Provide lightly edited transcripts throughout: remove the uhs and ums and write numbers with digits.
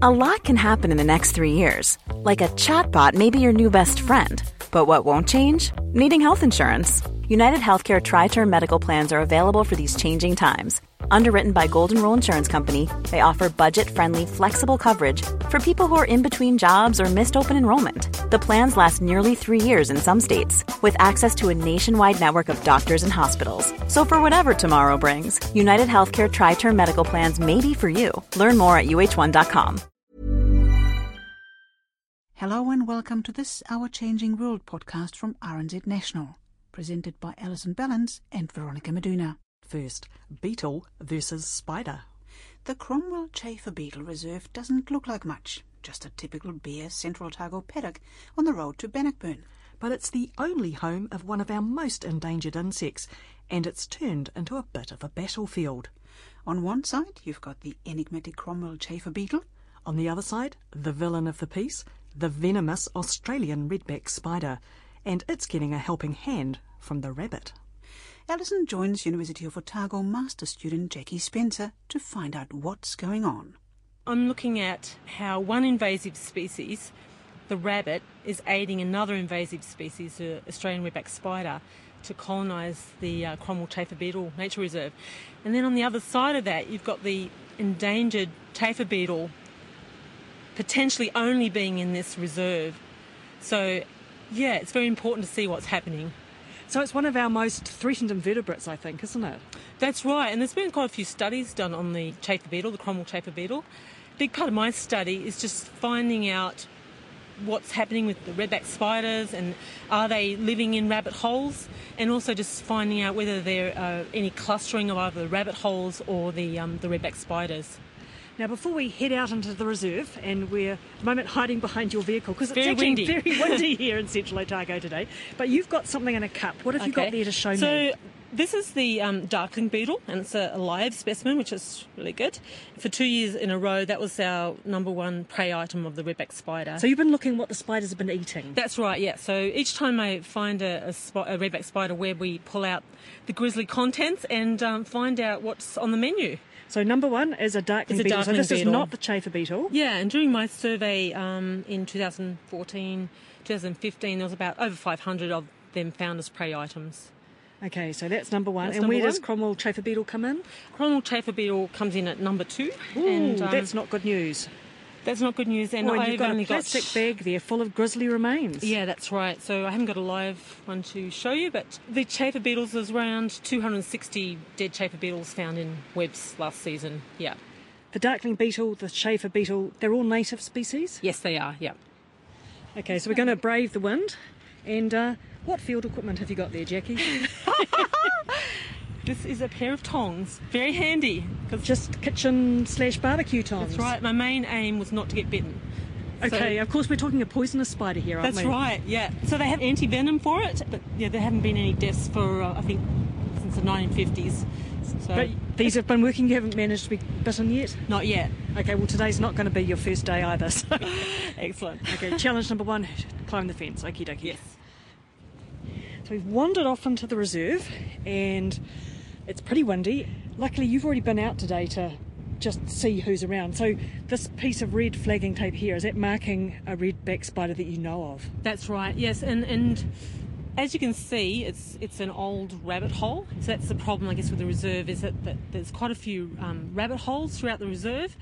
A lot can happen in the next 3 years, like a chatbot may be your new best friend. But what won't change? Needing health insurance. UnitedHealthcare Tri-Term Medical Plans are available for these changing times. Underwritten by Golden Rule Insurance Company, they offer budget-friendly, flexible coverage for people who are in between jobs or missed open enrollment. The plans last nearly 3 years in some states, with access to a nationwide network of doctors and hospitals. So for whatever tomorrow brings, UnitedHealthcare Tri-Term Medical Plans may be for you. Learn more at uh1.com. Hello and welcome to this Our Changing World podcast from RNZ National, presented by Alison Ballins and Veronica Meduna. First, beetle versus spider. The Cromwell Chafer Beetle Reserve doesn't look like much, just a typical bare central Otago paddock on the road to Bannockburn. But it's the only home of one of our most endangered insects, and it's turned into a bit of a battlefield. On one side, you've got the enigmatic Cromwell Chafer Beetle. On the other side, the villain of the piece, the venomous Australian redback spider, and it's getting a helping hand from the rabbit. Alison joins University of Otago master student Jackie Spencer to find out what's going on. I'm looking at how one invasive species, the rabbit, is aiding another invasive species, the Australian redback spider, to colonise the Cromwell Chafer Beetle Nature Reserve. And then on the other side of that, you've got the endangered chafer beetle potentially only being in this reserve. So, yeah, it's very important to see what's happening. So it's one of our most threatened invertebrates, I think, isn't it? That's right, and there's been quite a few studies done on the chafer beetle, the Cromwell chafer beetle. A big part of my study is just finding out what's happening with the redback spiders and are they living in rabbit holes, and also just finding out whether there are any clustering of either the rabbit holes or the redback spiders. Now, before we head out into the reserve, and we're at the moment hiding behind your vehicle because it's actually windy. Very windy here in central Otago today, but you've got something in a cup. What have you got there to show me? So this is the darkling beetle, and it's a live specimen, which is really good. For 2 years in a row, that was our number one prey item of the redback spider. So you've been looking what the spiders have been eating. That's right, yeah. So each time I find a redback spider web, we pull out the grisly contents and find out what's on the menu. So number one is a darkling beetle. So this is not the chafer beetle. Yeah, and during my survey in 2014, 2015, there was about over 500 of them found as prey items. Okay, so that's number one. And where does Cromwell chafer beetle come in? Cromwell chafer beetle comes in at number two. Ooh, and that's not good news. That's not good news. And I've got a plastic bag there full of grisly remains. Yeah, that's right. So I haven't got a live one to show you, but the chafer beetles is around 260 dead chafer beetles found in webs last season. Yeah. The darkling beetle, the chafer beetle, they're all native species? Yes, they are, yeah. Okay, so we're going to brave the wind. And what field equipment have you got there, Jackie? This is a pair of tongs. Very handy. Just kitchen/barbecue tongs. That's right. My main aim was not to get bitten. Okay, so, of course we're talking a poisonous spider here, aren't we? That's right, yeah. So they have anti-venom for it, but yeah, there haven't been any deaths for, I think, since the 1950s. So, but these have been working, you haven't managed to be bitten yet? Not yet. Okay, well today's not going to be your first day either. So. Excellent. Okay, challenge number one, climb the fence. Okie dokie. Yes. So we've wandered off into the reserve and it's pretty windy. Luckily you've already been out today to just see who's around. So this piece of red flagging tape here, is that marking a redback spider that you know of? That's right, yes. And as you can see, it's an old rabbit hole. So that's the problem, I guess, with the reserve, is that there's quite a few rabbit holes throughout the reserve.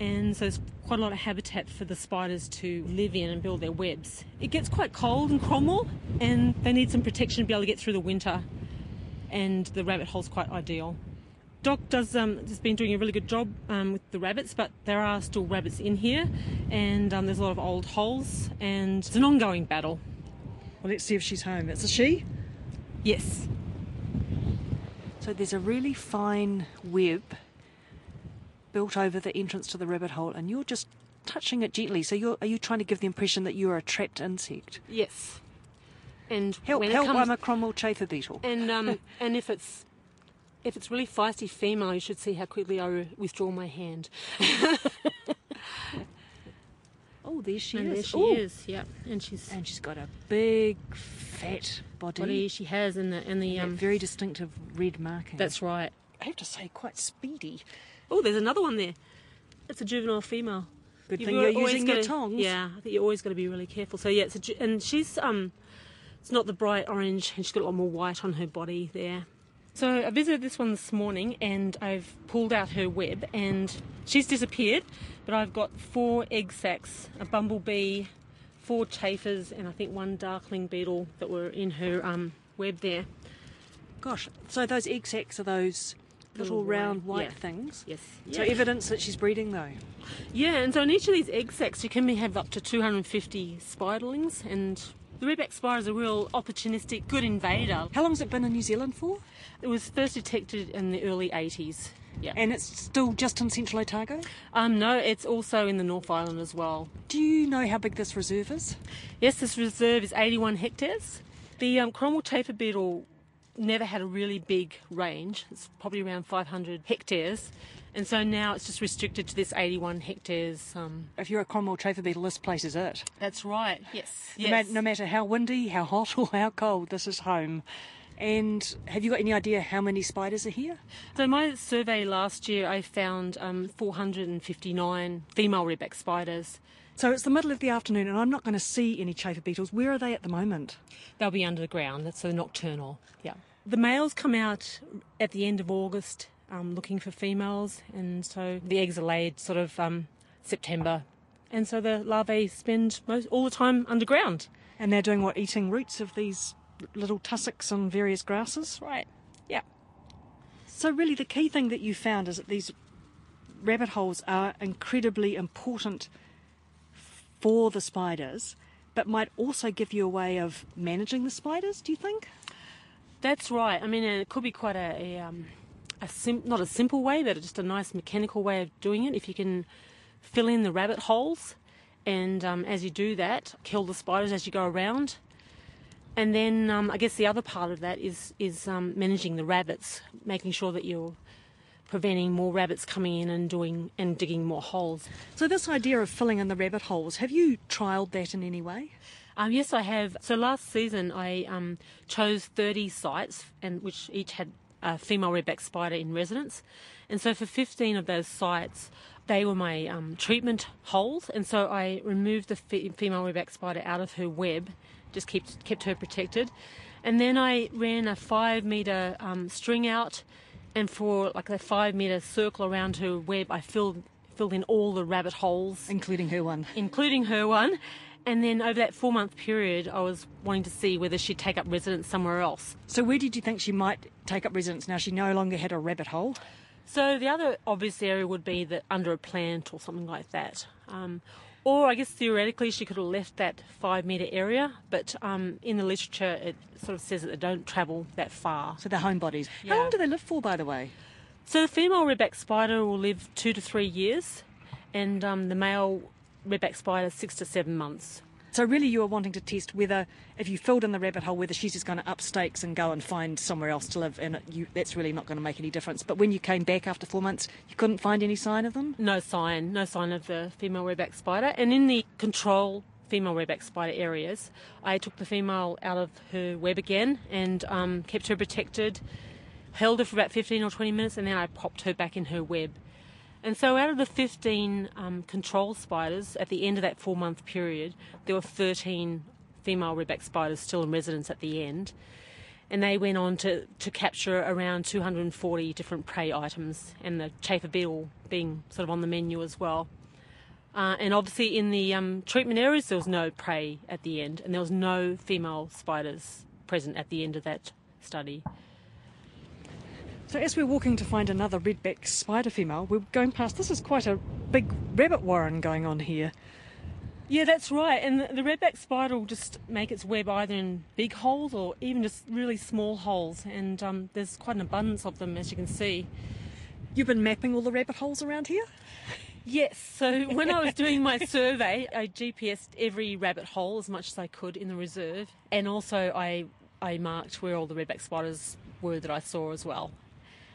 And so there's quite a lot of habitat for the spiders to live in and build their webs. It gets quite cold in Cromwell and they need some protection to be able to get through the winter, and the rabbit hole's quite ideal. Doc has been doing a really good job with the rabbits, but there are still rabbits in here, and there's a lot of old holes, and it's an ongoing battle. Well, let's see if she's home. That's a she? Yes. So there's a really fine web built over the entrance to the rabbit hole, and you're just touching it gently. So are you trying to give the impression that you are a trapped insect? Yes. And help, I'm a Cromwell chafer beetle. And and if it's really feisty female, you should see how quickly I withdraw my hand. Oh, there she is. There she is. Yeah, and she's got a big fat body. She has, and very distinctive red marking. That's right. I have to say, quite speedy. Oh, there's another one there. It's a juvenile female. Good thing you're using your tongs. Yeah, I think you're always got to be really careful. So yeah, it's a, and she's it's not the bright orange, and she's got a lot more white on her body there. So I visited this one this morning, and I've pulled out her web, and she's disappeared. But I've got 4 egg sacs, a bumblebee, 4 chafers, and I think 1 darkling beetle that were in her web there. Gosh, so those egg sacs are those little round white things. Yes. So evidence that she's breeding though. Yeah, and so in each of these egg sacs you can have up to 250 spiderlings, and the redback spider is a real opportunistic, good invader. How long has it been in New Zealand for? It was first detected in the early 80s. Yeah. And it's still just in central Otago? No, it's also in the North Island as well. Do you know how big this reserve is? Yes, this reserve is 81 hectares. The Cromwell Chafer Beetle never had a really big range. It's probably around 500 hectares, and so now it's just restricted to this 81 hectares. If you're a Cromwell Chafer Beetle, this place is it. That's right, yes. No matter how windy, how hot or how cold, this is home. And have you got any idea how many spiders are here? So my survey last year, I found 459 female redback spiders. So it's the middle of the afternoon and I'm not going to see any chafer beetles. Where are they at the moment? They'll be under the ground, so nocturnal, yeah. The males come out at the end of August looking for females, and so the eggs are laid sort of September. And so the larvae spend all the time underground. And they're doing what, eating roots of these little tussocks and various grasses? Right, yeah. So really the key thing that you found is that these rabbit holes are incredibly important for the spiders, but might also give you a way of managing the spiders, do you think? That's right. I mean, it could be quite not a simple way, but just a nice mechanical way of doing it. If you can fill in the rabbit holes and as you do that, kill the spiders as you go around. And then I guess the other part of that is managing the rabbits, making sure that you're preventing more rabbits coming in and digging more holes. So this idea of filling in the rabbit holes, have you trialled that in any way? Yes, I have. So last season I chose 30 sites, and which each had a female redback spider in residence. And so for 15 of those sites, they were my treatment holes. And so I removed the female redback spider out of her web, just kept her protected. And then I ran a 5-metre string out, and for like a 5-metre circle around her web, I filled in all the rabbit holes. Including her one. Including her one. And then over that 4-month period, I was wanting to see whether she'd take up residence somewhere else. So where did you think she might take up residence now she no longer had a rabbit hole? So the other obvious area would be that under a plant or something like that. Or I guess theoretically she could have left that 5-metre area, but in the literature it sort of says that they don't travel that far. So they're homebodies. Yeah. How long do they live for, by the way? So the female redback spider will live 2 to 3 years, and the male redback spider 6 to 7 months. So really you were wanting to test whether, if you filled in the rabbit hole, whether she's just going to up stakes and go and find somewhere else to live, and that's really not going to make any difference. But when you came back after 4 months, you couldn't find any sign of them? No sign of the female redback spider. And in the control female redback spider areas, I took the female out of her web again and kept her protected, held her for about 15 or 20 minutes, and then I popped her back in her web. And so out of the 15 control spiders, at the end of that 4-month period, there were 13 female redback spiders still in residence at the end. And they went on to capture around 240 different prey items, and the chafer beetle being sort of on the menu as well. And obviously in the treatment areas, there was no prey at the end, and there was no female spiders present at the end of that study. So as we're walking to find another redback spider female, we're going past, this is quite a big rabbit warren going on here. Yeah, that's right, and the redback spider will just make its web either in big holes or even just really small holes, and there's quite an abundance of them, as you can see. You've been mapping all the rabbit holes around here? Yes, so when I was doing my survey, I GPSed every rabbit hole as much as I could in the reserve, and also I marked where all the redback spiders were that I saw as well.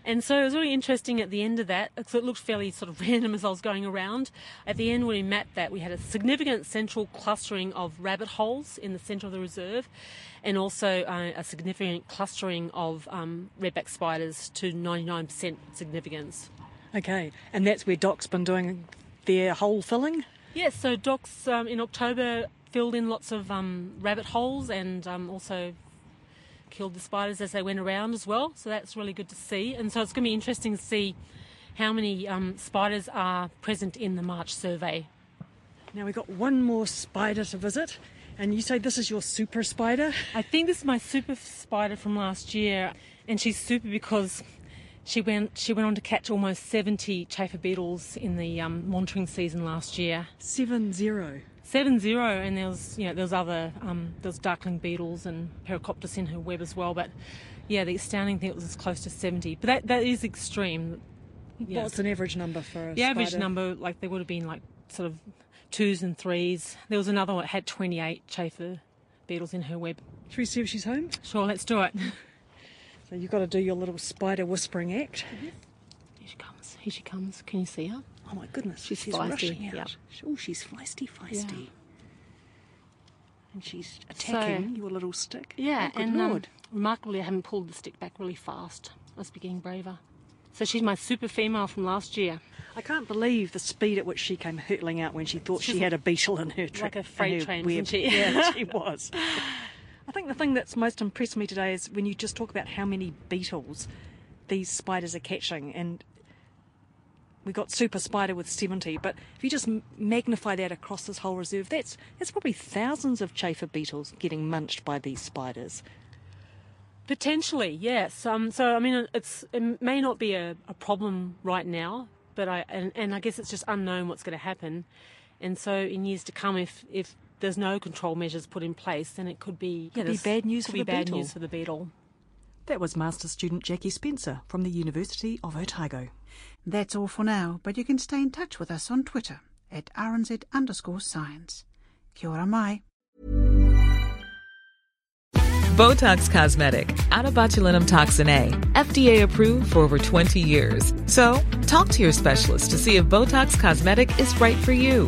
And so it was really interesting at the end of that, because it looked fairly sort of random as I was going around. At the end, when we mapped that, we had a significant central clustering of rabbit holes in the centre of the reserve, and also a significant clustering of redback spiders to 99% significance. Okay, and that's where Doc's been doing their hole filling? Yes, so Doc's in October filled in lots of rabbit holes and also killed the spiders as they went around as well, so that's really good to see. And so it's going to be interesting to see how many spiders are present in the March survey. Now we've got one more spider to visit, and you say this is your super spider? I think this is my super spider from last year, and she's super because she went on to catch almost 70 chafer beetles in the monitoring season last year. 70. 70, and there was other there was darkling beetles and Pericoptus in her web as well. But yeah, the astounding thing, it was as close to 70. But that is extreme. Yeah. What's an average number for a spider? The average number, like, there would have been like sort of 2s and 3s. There was another one that had 28 chafer beetles in her web. Should we see if she's home? Sure, let's do it. So you've got to do your little spider whispering act. Mm-hmm. Here she comes. Here she comes. Can you see her? Oh my goodness, she's rushing out. Yep. Oh, she's feisty. Yeah. And she's attacking your little stick. Yeah, oh, and remarkably, I haven't pulled the stick back really fast. I must be getting braver. So she's my super female from last year. I can't believe the speed at which she came hurtling out when she thought she had a beetle in her trip. Like a freight train, wasn't she? Yeah, she was. I think the thing that's most impressed me today is when you just talk about how many beetles these spiders are catching, and we got super spider with 70, but if you just magnify that across this whole reserve, that's probably thousands of chafer beetles getting munched by these spiders. Potentially, yes. So I mean, it may not be a problem right now, but I guess it's just unknown what's going to happen, and so in years to come, if there's no control measures put in place, then it could be bad news for the beetle. That was Master Student Jackie Spencer from the University of Otago. That's all for now, but you can stay in touch with us on Twitter at @RNZ_science. Kia ora mai. Botox Cosmetic, out of botulinum toxin A, FDA approved for over 20 years. So, talk to your specialist to see if Botox Cosmetic is right for you.